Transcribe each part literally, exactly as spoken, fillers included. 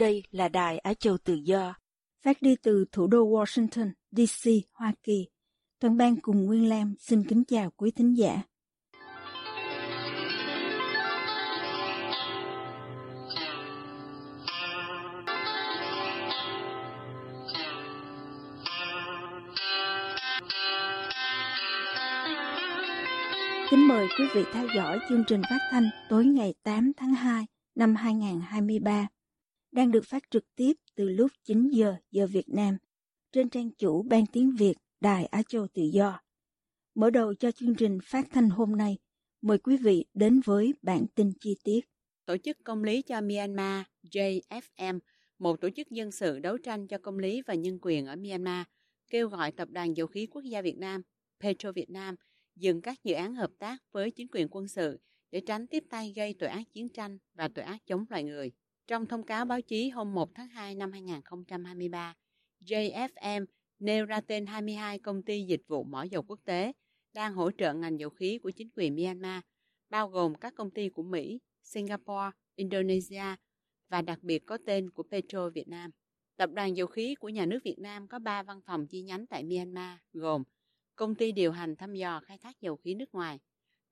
Đây là Đài Á Châu Tự Do, phát đi từ thủ đô Washington, D C, Hoa Kỳ. Trần Bang cùng Nguyễn Lam xin kính chào quý thính giả. Kính mời quý vị theo dõi chương trình phát thanh tối ngày tám tháng hai năm hai nghìn không trăm hai mươi ba. Đang được phát trực tiếp từ lúc chín giờ giờ Việt Nam trên trang chủ Ban Tiếng Việt Đài Á Châu Tự Do. Mở đầu cho chương trình phát thanh hôm nay, mời quý vị đến với bản tin chi tiết. Tổ chức Công lý cho Myanmar J F M, một tổ chức dân sự đấu tranh cho công lý và nhân quyền ở Myanmar, kêu gọi Tập đoàn Dầu khí Quốc gia Việt Nam, Petro Việt Nam, dừng các dự án hợp tác với chính quyền quân sự để tránh tiếp tay gây tội ác chiến tranh và tội ác chống loài người. Trong thông cáo báo chí hôm một tháng hai năm hai nghìn không trăm hai mươi ba, J F M nêu ra tên hai mươi hai công ty dịch vụ mỏ dầu quốc tế đang hỗ trợ ngành dầu khí của chính quyền Myanmar, bao gồm các công ty của Mỹ, Singapore, Indonesia và đặc biệt có tên của Petro Việt Nam. Tập đoàn dầu khí của nhà nước Việt Nam có ba văn phòng chi nhánh tại Myanmar gồm Công ty điều hành thăm dò khai thác dầu khí nước ngoài,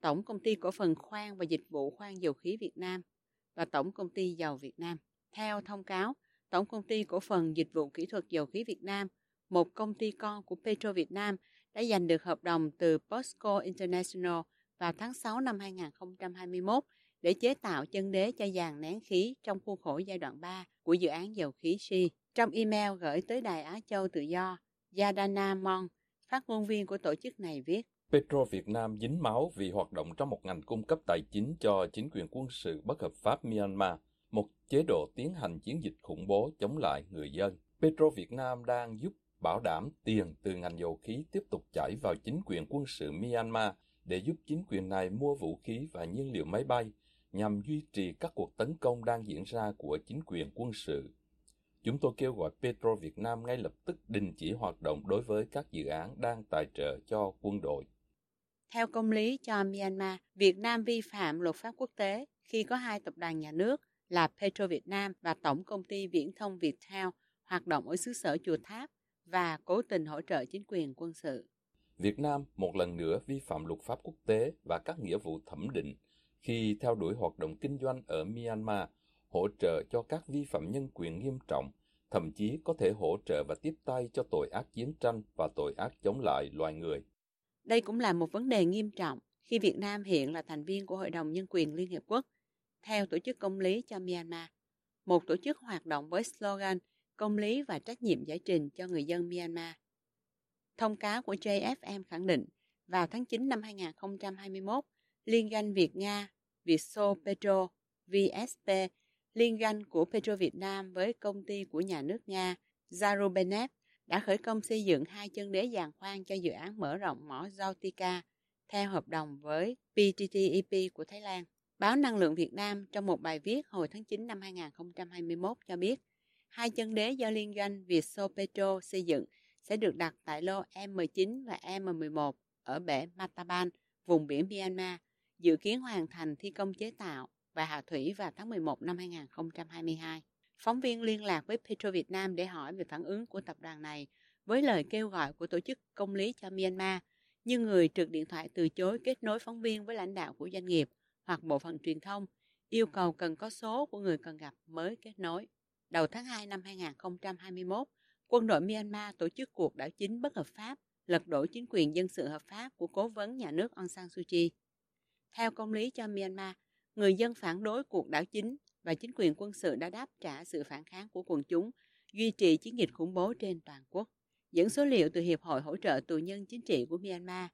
Tổng công ty cổ phần khoan và dịch vụ khoan dầu khí Việt Nam và Tổng công ty Dầu Việt Nam. Theo thông cáo, Tổng công ty cổ phần dịch vụ kỹ thuật dầu khí Việt Nam, một công ty con của Petro Việt Nam, đã giành được hợp đồng từ POSCO International vào tháng sáu năm hai nghìn không trăm hai mươi mốt để chế tạo chân đế cho dàn nén khí trong khuôn khổ giai đoạn ba của dự án dầu khí Xi. Trong email gửi tới Đài Á Châu Tự Do, Yadana Mon, phát ngôn viên của tổ chức này viết: Petro Việt Nam dính máu vì hoạt động trong một ngành cung cấp tài chính cho chính quyền quân sự bất hợp pháp Myanmar, một chế độ tiến hành chiến dịch khủng bố chống lại người dân. Petro Việt Nam đang giúp bảo đảm tiền từ ngành dầu khí tiếp tục chảy vào chính quyền quân sự Myanmar để giúp chính quyền này mua vũ khí và nhiên liệu máy bay nhằm duy trì các cuộc tấn công đang diễn ra của chính quyền quân sự. Chúng tôi kêu gọi Petro Việt Nam ngay lập tức đình chỉ hoạt động đối với các dự án đang tài trợ cho quân đội. Theo Công lý cho Myanmar, Việt Nam vi phạm luật pháp quốc tế khi có hai tập đoàn nhà nước là Petro Việt Nam và Tổng công ty Viễn thông Viettel hoạt động ở xứ sở Chùa Tháp và cố tình hỗ trợ chính quyền quân sự. Việt Nam một lần nữa vi phạm luật pháp quốc tế và các nghĩa vụ thẩm định khi theo đuổi hoạt động kinh doanh ở Myanmar, hỗ trợ cho các vi phạm nhân quyền nghiêm trọng, thậm chí có thể hỗ trợ và tiếp tay cho tội ác chiến tranh và tội ác chống lại loài người. Đây cũng là một vấn đề nghiêm trọng khi Việt Nam hiện là thành viên của Hội đồng Nhân quyền Liên Hiệp Quốc. Theo Tổ chức Công lý cho Myanmar, một tổ chức hoạt động với slogan công lý và trách nhiệm giải trình cho người dân Myanmar. Thông cáo của J F M khẳng định, vào tháng chín năm hai nghìn không trăm hai mươi mốt, Liên doanh Việt Nga, Vietsovpetro, V S P, liên doanh của Petro Việt Nam với công ty của nhà nước Nga Zarubenev đã khởi công xây dựng hai chân đế giàn khoan cho dự án mở rộng mỏ Zotica theo hợp đồng với P T T E P của Thái Lan. Báo Năng lượng Việt Nam trong một bài viết hồi tháng chín năm hai nghìn không trăm hai mươi mốt cho biết hai chân đế do liên doanh Vietsovpetro xây dựng sẽ được đặt tại lô M mười chín và M mười một ở bể Mataban, vùng biển Myanmar, dự kiến hoàn thành thi công chế tạo và hạ thủy vào tháng mười một năm hai nghìn không trăm hai mươi hai. Phóng viên liên lạc với Petro Việt Nam để hỏi về phản ứng của tập đoàn này với lời kêu gọi của Tổ chức Công lý cho Myanmar, nhưng người trực điện thoại từ chối kết nối phóng viên với lãnh đạo của doanh nghiệp hoặc bộ phận truyền thông, yêu cầu cần có số của người cần gặp mới kết nối. Đầu tháng hai năm hai nghìn không trăm hai mươi mốt, quân đội Myanmar tổ chức cuộc đảo chính bất hợp pháp, lật đổ chính quyền dân sự hợp pháp của cố vấn nhà nước Aung San Suu Kyi. Theo Công lý cho Myanmar, người dân phản đối cuộc đảo chính và chính quyền quân sự đã đáp trả sự phản kháng của quần chúng, duy trì chiến dịch khủng bố trên toàn quốc. Dẫn số liệu từ Hiệp hội hỗ trợ tù nhân chính trị của Myanmar,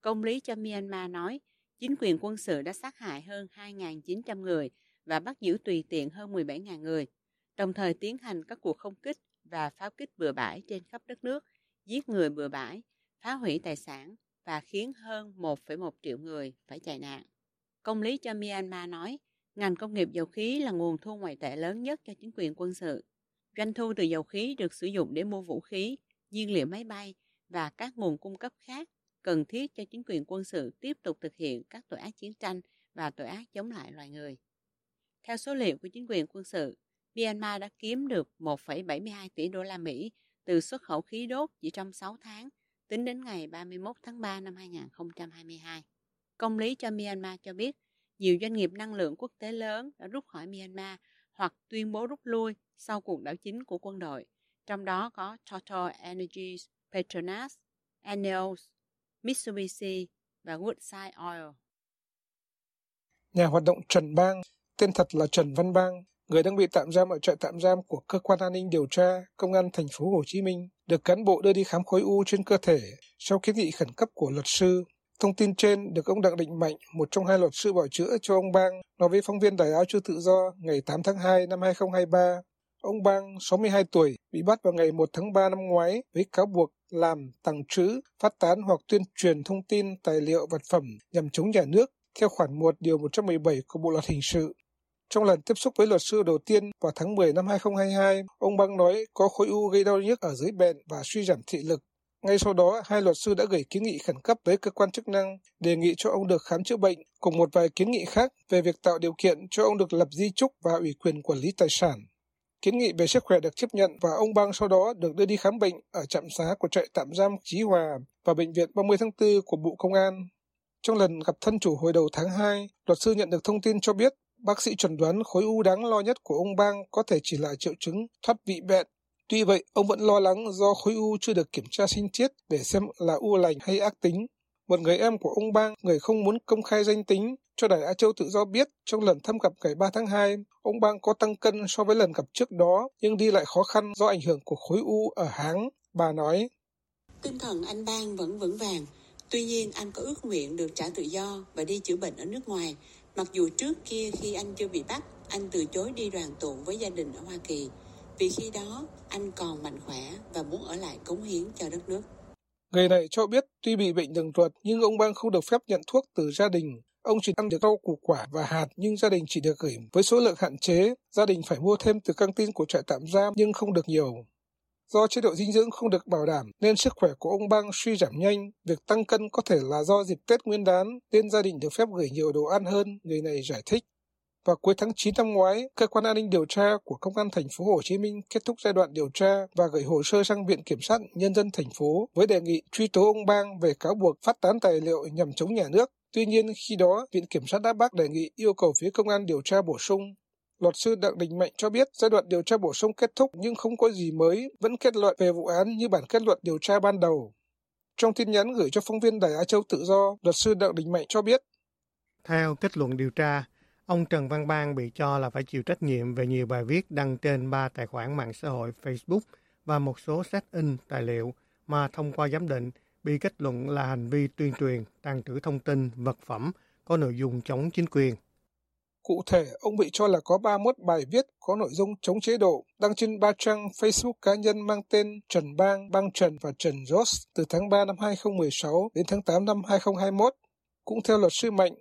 Công lý cho Myanmar nói, chính quyền quân sự đã sát hại hơn hai nghìn chín trăm người và bắt giữ tùy tiện hơn mười bảy nghìn người, đồng thời tiến hành các cuộc không kích và pháo kích bừa bãi trên khắp đất nước, giết người bừa bãi, phá hủy tài sản và khiến hơn một phẩy một triệu người phải chạy nạn. Công lý cho Myanmar nói, ngành công nghiệp dầu khí là nguồn thu ngoại tệ lớn nhất cho chính quyền quân sự. Doanh thu từ dầu khí được sử dụng để mua vũ khí, nhiên liệu máy bay và các nguồn cung cấp khác cần thiết cho chính quyền quân sự tiếp tục thực hiện các tội ác chiến tranh và tội ác chống lại loài người. Theo số liệu của chính quyền quân sự, Myanmar đã kiếm được một phẩy bảy mươi hai tỷ đô la Mỹ từ xuất khẩu khí đốt chỉ trong sáu tháng, tính đến ngày ba mươi mốt tháng ba năm hai nghìn không trăm hai mươi hai. Công lý cho Myanmar cho biết, nhiều doanh nghiệp năng lượng quốc tế lớn đã rút khỏi Myanmar hoặc tuyên bố rút lui sau cuộc đảo chính của quân đội, trong đó có Total Energies, Petronas, Eneos, Mitsubishi và Woodside Oil. Nhà hoạt động Trần Bang, tên thật là Trần Văn Bang, người đang bị tạm giam ở trại tạm giam của cơ quan an ninh điều tra công an thành phố Hồ Chí Minh, được cán bộ đưa đi khám khối u trên cơ thể sau kiến nghị khẩn cấp của luật sư. Thông tin trên được ông Đặng Định Mạnh, một trong hai luật sư bảo chữa cho ông Bang, nói với phóng viên Đài Á Châu Tự Do ngày tám tháng hai năm hai nghìn không trăm hai mươi ba. Ông Bang, sáu mươi hai tuổi, bị bắt vào ngày một tháng ba năm ngoái với cáo buộc làm, tàng trữ, phát tán hoặc tuyên truyền thông tin, tài liệu, vật phẩm nhằm chống nhà nước theo khoản một điều một trăm mười bảy của Bộ luật hình sự. Trong lần tiếp xúc với luật sư đầu tiên vào tháng mười năm hai nghìn không trăm hai mươi hai, ông Bang nói có khối u gây đau nhức ở dưới bẹn và suy giảm thị lực. Ngay sau đó, hai luật sư đã gửi kiến nghị khẩn cấp tới cơ quan chức năng, đề nghị cho ông được khám chữa bệnh, cùng một vài kiến nghị khác về việc tạo điều kiện cho ông được lập di chúc và ủy quyền quản lý tài sản. Kiến nghị về sức khỏe được chấp nhận và ông Bang sau đó được đưa đi khám bệnh ở trạm xá của trại tạm giam Chí Hòa và bệnh viện ba mươi tháng tư của Bộ Công an. Trong lần gặp thân chủ hồi đầu tháng hai, luật sư nhận được thông tin cho biết bác sĩ chẩn đoán khối u đáng lo nhất của ông Bang có thể chỉ là triệu chứng thoát vị bẹn. Tuy vậy, ông vẫn lo lắng do khối u chưa được kiểm tra sinh thiết để xem là u lành hay ác tính. Một người em của ông Bang, người không muốn công khai danh tính, cho Đài Á Châu Tự Do biết trong lần thăm gặp ngày ba tháng hai, ông Bang có tăng cân so với lần gặp trước đó nhưng đi lại khó khăn do ảnh hưởng của khối u ở háng. Bà nói, tinh thần anh Bang vẫn vững vàng, tuy nhiên anh có ước nguyện được trả tự do và đi chữa bệnh ở nước ngoài. Mặc dù trước kia khi anh chưa bị bắt, anh từ chối đi đoàn tụ với gia đình ở Hoa Kỳ, vì khi đó anh còn mạnh khỏe và muốn ở lại cống hiến cho đất nước. Người này cho biết tuy bị bệnh đường ruột nhưng ông Bang không được phép nhận thuốc từ gia đình. Ông chỉ ăn được rau củ quả và hạt nhưng gia đình chỉ được gửi với số lượng hạn chế. Gia đình phải mua thêm từ căng tin của trại tạm giam nhưng không được nhiều. Do chế độ dinh dưỡng không được bảo đảm nên sức khỏe của ông Bang suy giảm nhanh. Việc tăng cân có thể là do dịp Tết Nguyên đán nên gia đình được phép gửi nhiều đồ ăn hơn, người này giải thích. Vào cuối tháng chín năm ngoái, cơ quan an ninh điều tra của Công an thành phố Hồ Chí Minh kết thúc giai đoạn điều tra và gửi hồ sơ sang Viện Kiểm sát Nhân dân thành phố với đề nghị truy tố ông Bang về cáo buộc phát tán tài liệu nhằm chống nhà nước. Tuy nhiên, khi đó, Viện Kiểm sát đã bác đề nghị yêu cầu phía Công an điều tra bổ sung. Luật sư Đặng Đình Mạnh cho biết giai đoạn điều tra bổ sung kết thúc nhưng không có gì mới, vẫn kết luận về vụ án như bản kết luận điều tra ban đầu. Trong tin nhắn gửi cho phóng viên Đài Á Châu Tự Do, luật sư Đặng Đình Mạnh cho biết, theo kết luận điều tra, ông Trần Văn Bang bị cho là phải chịu trách nhiệm về nhiều bài viết đăng trên ba tài khoản mạng xã hội Facebook và một số sách in tài liệu mà thông qua giám định bị kết luận là hành vi tuyên truyền, tàng trữ thông tin, vật phẩm có nội dung chống chính quyền. Cụ thể, ông bị cho là có ba mươi mốt bài viết có nội dung chống chế độ đăng trên ba trang Facebook cá nhân mang tên Trần Bang, Bang Trần và Trần Ross từ tháng ba năm hai nghìn không trăm mười sáu đến tháng tám năm hai nghìn không trăm hai mươi mốt. Cũng theo luật sư Mạnh,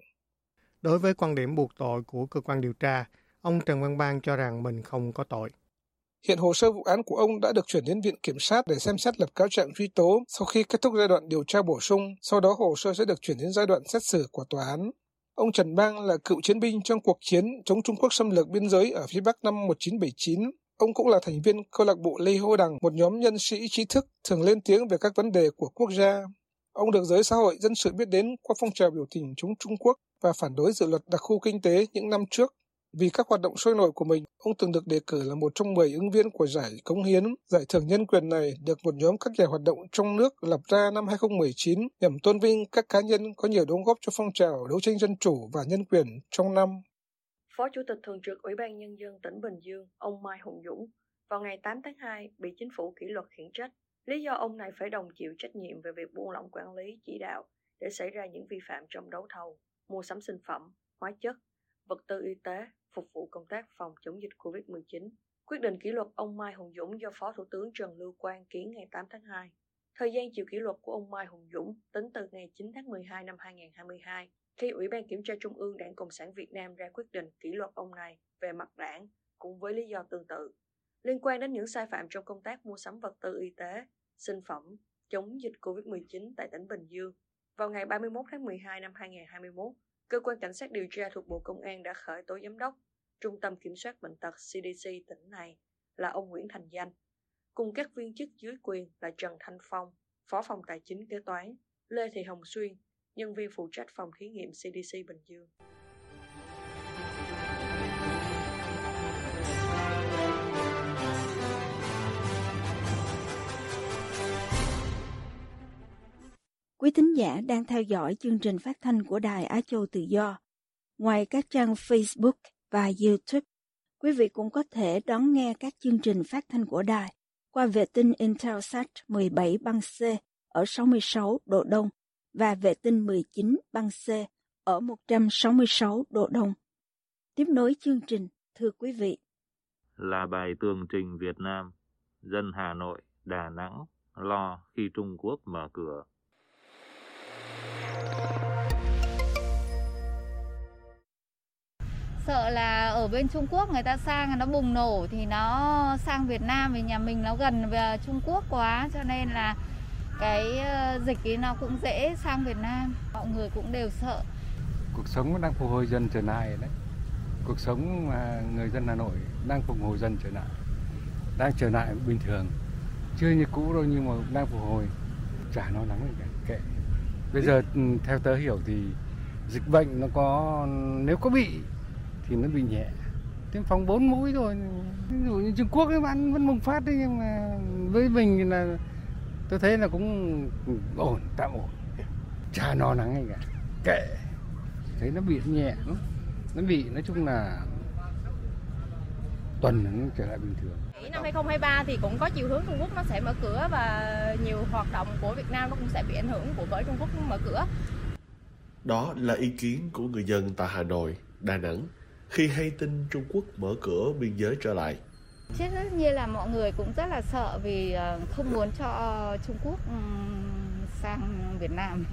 đối với quan điểm buộc tội của cơ quan điều tra, ông Trần Văn Bang cho rằng mình không có tội. Hiện hồ sơ vụ án của ông đã được chuyển đến Viện Kiểm sát để xem xét lập cáo trạng truy tố sau khi kết thúc giai đoạn điều tra bổ sung, sau đó hồ sơ sẽ được chuyển đến giai đoạn xét xử của tòa án. Ông Trần Bang là cựu chiến binh trong cuộc chiến chống Trung Quốc xâm lược biên giới ở phía Bắc năm một nghìn chín trăm bảy mươi chín. Ông cũng là thành viên câu lạc bộ Lê Hô Đằng, một nhóm nhân sĩ trí thức thường lên tiếng về các vấn đề của quốc gia. Ông được giới xã hội dân sự biết đến qua phong trào biểu tình chống Trung Quốc và phản đối dự luật đặc khu kinh tế những năm trước. Vì các hoạt động sôi nổi của mình, ông từng được đề cử là một trong mười ứng viên của giải Cống hiến. Giải thưởng nhân quyền này được một nhóm các nhà hoạt động trong nước lập ra năm hai nghìn không trăm mười chín nhằm tôn vinh các cá nhân có nhiều đóng góp cho phong trào đấu tranh dân chủ và nhân quyền trong năm. Phó Chủ tịch Thường trực Ủy ban Nhân dân tỉnh Bình Dương, ông Mai Hùng Dũng, vào ngày tám tháng hai bị chính phủ kỷ luật khiển trách. Lý do ông này phải đồng chịu trách nhiệm về việc buông lỏng quản lý, chỉ đạo để xảy ra những vi phạm trong đấu thầu, mua sắm sinh phẩm, hóa chất, vật tư y tế, phục vụ công tác phòng chống dịch covid mười chín. Quyết định kỷ luật ông Mai Hùng Dũng do Phó Thủ tướng Trần Lưu Quang ký ngày tám tháng hai. Thời gian chịu kỷ luật của ông Mai Hùng Dũng tính từ ngày chín tháng mười hai năm hai nghìn không trăm hai mươi hai, khi Ủy ban Kiểm tra Trung ương Đảng Cộng sản Việt Nam ra quyết định kỷ luật ông này về mặt đảng, cũng với lý do tương tự. Liên quan đến những sai phạm trong công tác mua sắm vật tư y tế, sinh phẩm, chống dịch covid mười chín tại tỉnh Bình Dương, vào ngày ba mươi mốt tháng mười hai năm hai nghìn không trăm hai mươi mốt, Cơ quan Cảnh sát điều tra thuộc Bộ Công an đã khởi tố Giám đốc Trung tâm Kiểm soát Bệnh tật xê đê xê tỉnh này là ông Nguyễn Thành Danh, cùng các viên chức dưới quyền là Trần Thanh Phong, Phó phòng Tài chính Kế toán, Lê Thị Hồng Xuyên, nhân viên phụ trách phòng thí nghiệm xê đê xê Bình Dương. Quý thính giả đang theo dõi chương trình phát thanh của Đài Á Châu Tự Do. Ngoài các trang Facebook và YouTube, quý vị cũng có thể đón nghe các chương trình phát thanh của Đài qua vệ tinh Intelsat mười bảy băng C ở sáu mươi sáu độ Đông và vệ tinh mười chín băng C ở một trăm sáu mươi sáu độ Đông. Tiếp nối chương trình, thưa quý vị, là bài tường trình Việt Nam, dân Hà Nội, Đà Nẵng lo khi Trung Quốc mở cửa. Sợ là ở bên Trung Quốc người ta sang nó bùng nổ thì nó sang Việt Nam, vì nhà mình nó gần về Trung Quốc quá, cho nên là cái dịch ấy nó cũng dễ sang Việt Nam. Mọi người cũng đều sợ. Cuộc sống nó đang phục hồi dần trở lại đấy. Cuộc sống mà người dân Hà Nội đang phục hồi dần trở lại, đang trở lại bình thường. Chưa như cũ đâu nhưng mà đang phục hồi. Chả nói lắm rồi kệ. Bây giờ theo tớ hiểu thì dịch bệnh nó có, nếu có bị thì nó bị nhẹ, tiêm phòng bốn mũi thôi. Ví dụ như Trung Quốc ấy bạn vẫn bùng phát đấy, nhưng mà với mình là tôi thấy là cũng ổn, tạm ổn, chả no nắng hay cả, kệ, thấy nó bị nhẹ lắm, nó bị nói chung là tuần nó trở lại bình thường. Năm hai không hai ba thì cũng có chiều hướng Trung Quốc nó sẽ mở cửa và nhiều hoạt động của Việt Nam nó cũng sẽ bị ảnh hưởng của bởi Trung Quốc mở cửa. Đó là ý kiến của người dân tại Hà Nội, Đà Nẵng khi hay tin Trung Quốc mở cửa biên giới trở lại. Chắc tất nhiên là mọi người cũng rất là sợ vì không muốn cho Trung Quốc sang Việt Nam.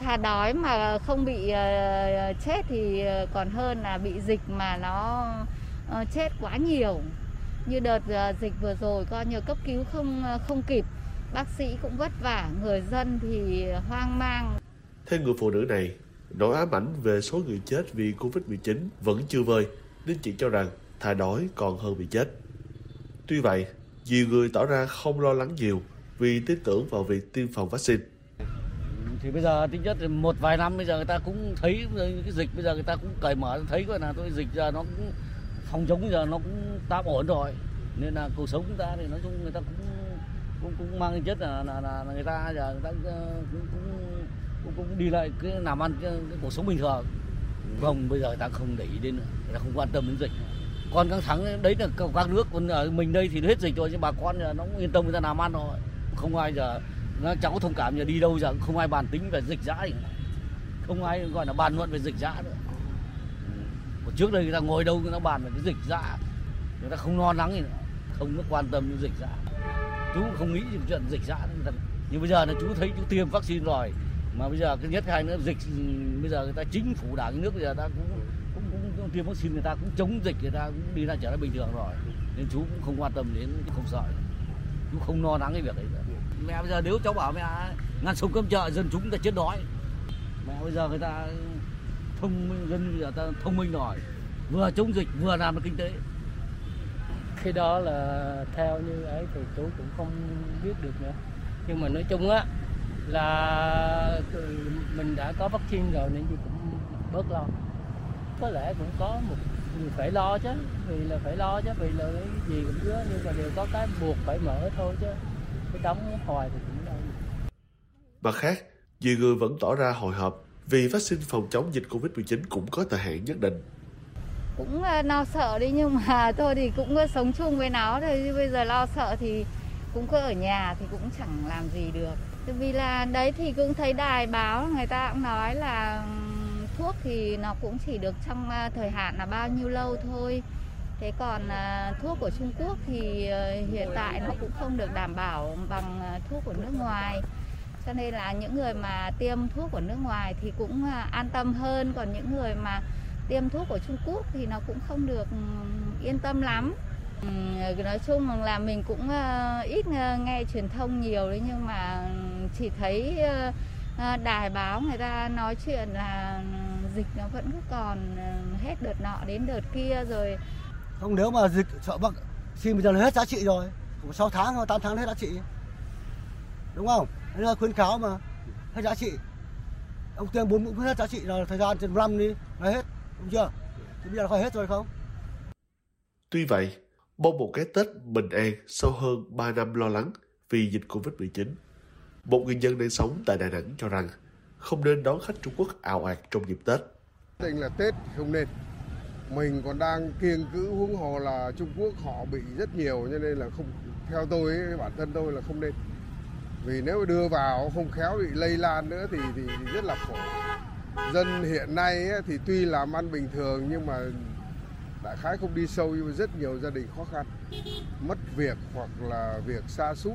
Thà đói mà không bị chết thì còn hơn là bị dịch mà nó chết quá nhiều. Như đợt dịch vừa rồi coi như cấp cứu không không kịp, bác sĩ cũng vất vả, người dân thì hoang mang. Theo người phụ nữ này, nỗi ám ảnh về số người chết vì covid mười chín vẫn chưa vơi, nên chị cho rằng thà đói còn hơn bị chết. Tuy vậy, nhiều người tỏ ra không lo lắng nhiều vì tin tưởng vào việc tiêm phòng vaccine. Thì bây giờ tính chất một vài năm bây giờ người ta cũng thấy cái dịch, bây giờ người ta cũng cởi mở, thấy coi là tôi dịch giờ nó cũng phòng chống bây giờ nó cũng tạm ổn rồi, nên là cuộc sống chúng ta thì nói chung người ta cũng cũng, cũng mang cái chất là, là, là người ta giờ người ta cũng, cũng Cũng, cũng đi lại cái làm ăn cái, cái cuộc sống bình thường. Vòng bây giờ người ta không để ý đến nữa, người ta không quan tâm đến dịch. Còn căng thẳng đấy là các nước, còn ở mình đây thì hết dịch rồi, chứ bà con nó cũng yên tâm người ta làm ăn rồi. Không ai giờ nó cháu thông cảm, giờ đi đâu giờ không ai bàn tính về dịch dã, không ai gọi là bàn luận về dịch dã nữa. Còn trước đây người ta ngồi đâu người ta bàn về cái dịch dã, người ta không lo lắng gì nữa, không có quan tâm đến dịch dã. Chú không nghĩ đến chuyện dịch dã nữa. Nhưng bây giờ là chú thấy chú tiêm vaccine rồi. Mà bây giờ cái nhất hai nữa dịch, bây giờ người ta chính phủ đảng nước bây giờ ta cũng cũng cũng, cũng tiêm vaccine, người ta cũng chống dịch, người ta cũng đi ra trở lại bình thường rồi, nên chú cũng không quan tâm đến, không sợ, chú không lo lắng cái việc đấy nữa. Mẹ bây giờ nếu cháu bảo mẹ ngăn sông cấm chợ dân chúng ta chết đói, mẹ bây giờ người ta thông minh, dân bây giờ ta thông minh rồi, vừa chống dịch vừa làm được kinh tế. Khi đó là theo như ấy thì chú cũng không biết được nữa, nhưng mà nói chung á là mình đã có vaccine rồi nên gì cũng bớt lo. Có lẽ cũng có một phải lo chứ, vì là phải lo chứ, vì là cái gì cũng chứ, nhưng mà đều có cái buộc phải mở thôi chứ, cái đóng hoài thì cũng đâu. Mặt khác, nhiều người vẫn tỏ ra hồi hộp vì vaccine phòng chống dịch covid mười chín cũng có thời hạn nhất định. cũng lo sợ đi, nhưng mà thôi thì cũng sống chung với nó thôi, chứ bây giờ lo sợ thì cũng cứ ở nhà thì cũng chẳng làm gì được. Vì là đấy thì cũng thấy đài báo người ta cũng nói là thuốc thì nó cũng chỉ được trong thời hạn là bao nhiêu lâu thôi. Thế còn thuốc của Trung Quốc thì hiện tại nó cũng không được đảm bảo bằng thuốc của nước ngoài. Cho nên là những người mà tiêm thuốc của nước ngoài thì cũng an tâm hơn. Còn những người mà tiêm thuốc của Trung Quốc thì nó cũng không được yên tâm lắm. Nói chung là mình cũng ít nghe truyền thông nhiều đấy, nhưng mà chỉ thấy đài báo người ta nói chuyện là dịch nó vẫn cứ còn hết đợt nọ đến đợt kia rồi. Không, nếu mà dịch sợ bậc xin bây giờ là hết giá trị rồi, cũng sáu tháng hoặc tám tháng hết giá trị, đúng không? Nên là khuyến cáo mà hết giá trị, ông tiêm bốn mũi hết giá trị là thời gian trên năm đi là hết, đúng chưa? Thì bây giờ là phải hết rồi không? Tuy vậy, mong một cái Tết bình an sau hơn ba năm lo lắng vì dịch covid mười chín, một người dân đang sống tại Đà Nẵng cho rằng không nên đón khách Trung Quốc ào ạt trong dịp Tết. Định là Tết không nên. Mình còn đang kiêng cữ, huống hồ là Trung Quốc họ bị rất nhiều, cho nên là không, theo tôi ấy, bản thân tôi là không nên. Vì nếu đưa vào không khéo bị lây lan nữa thì, thì, thì rất là khổ. Dân hiện nay ấy, thì tuy làm ăn bình thường nhưng mà đại khái không đi sâu, nhưng rất nhiều gia đình khó khăn, mất việc hoặc là việc sa sút.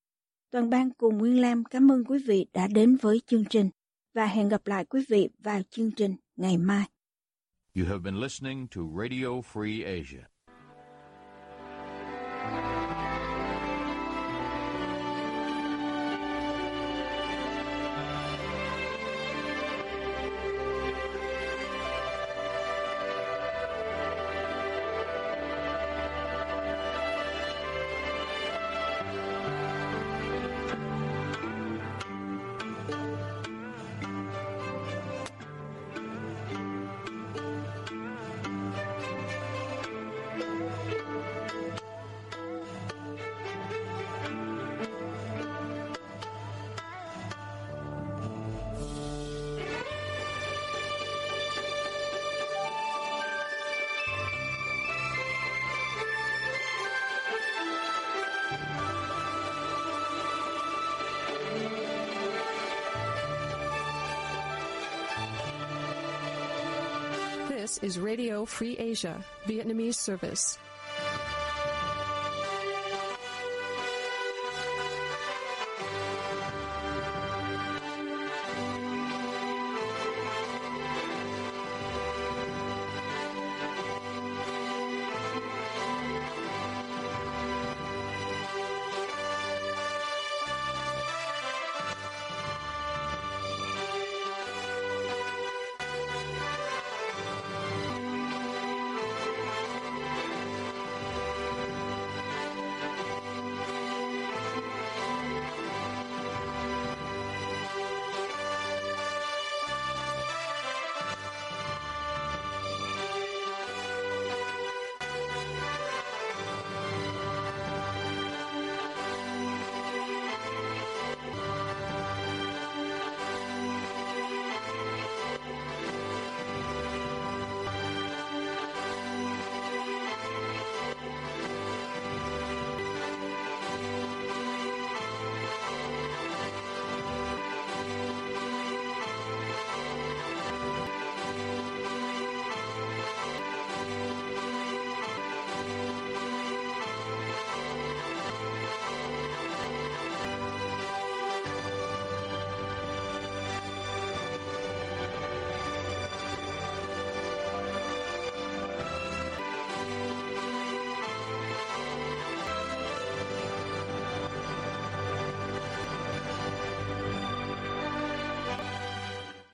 Toàn ban cùng Nguyễn Lam cảm ơn quý vị đã đến với chương trình và hẹn gặp lại quý vị vào chương trình ngày mai. You have been listening to Radio Free Asia. This is Radio Free Asia, Vietnamese service.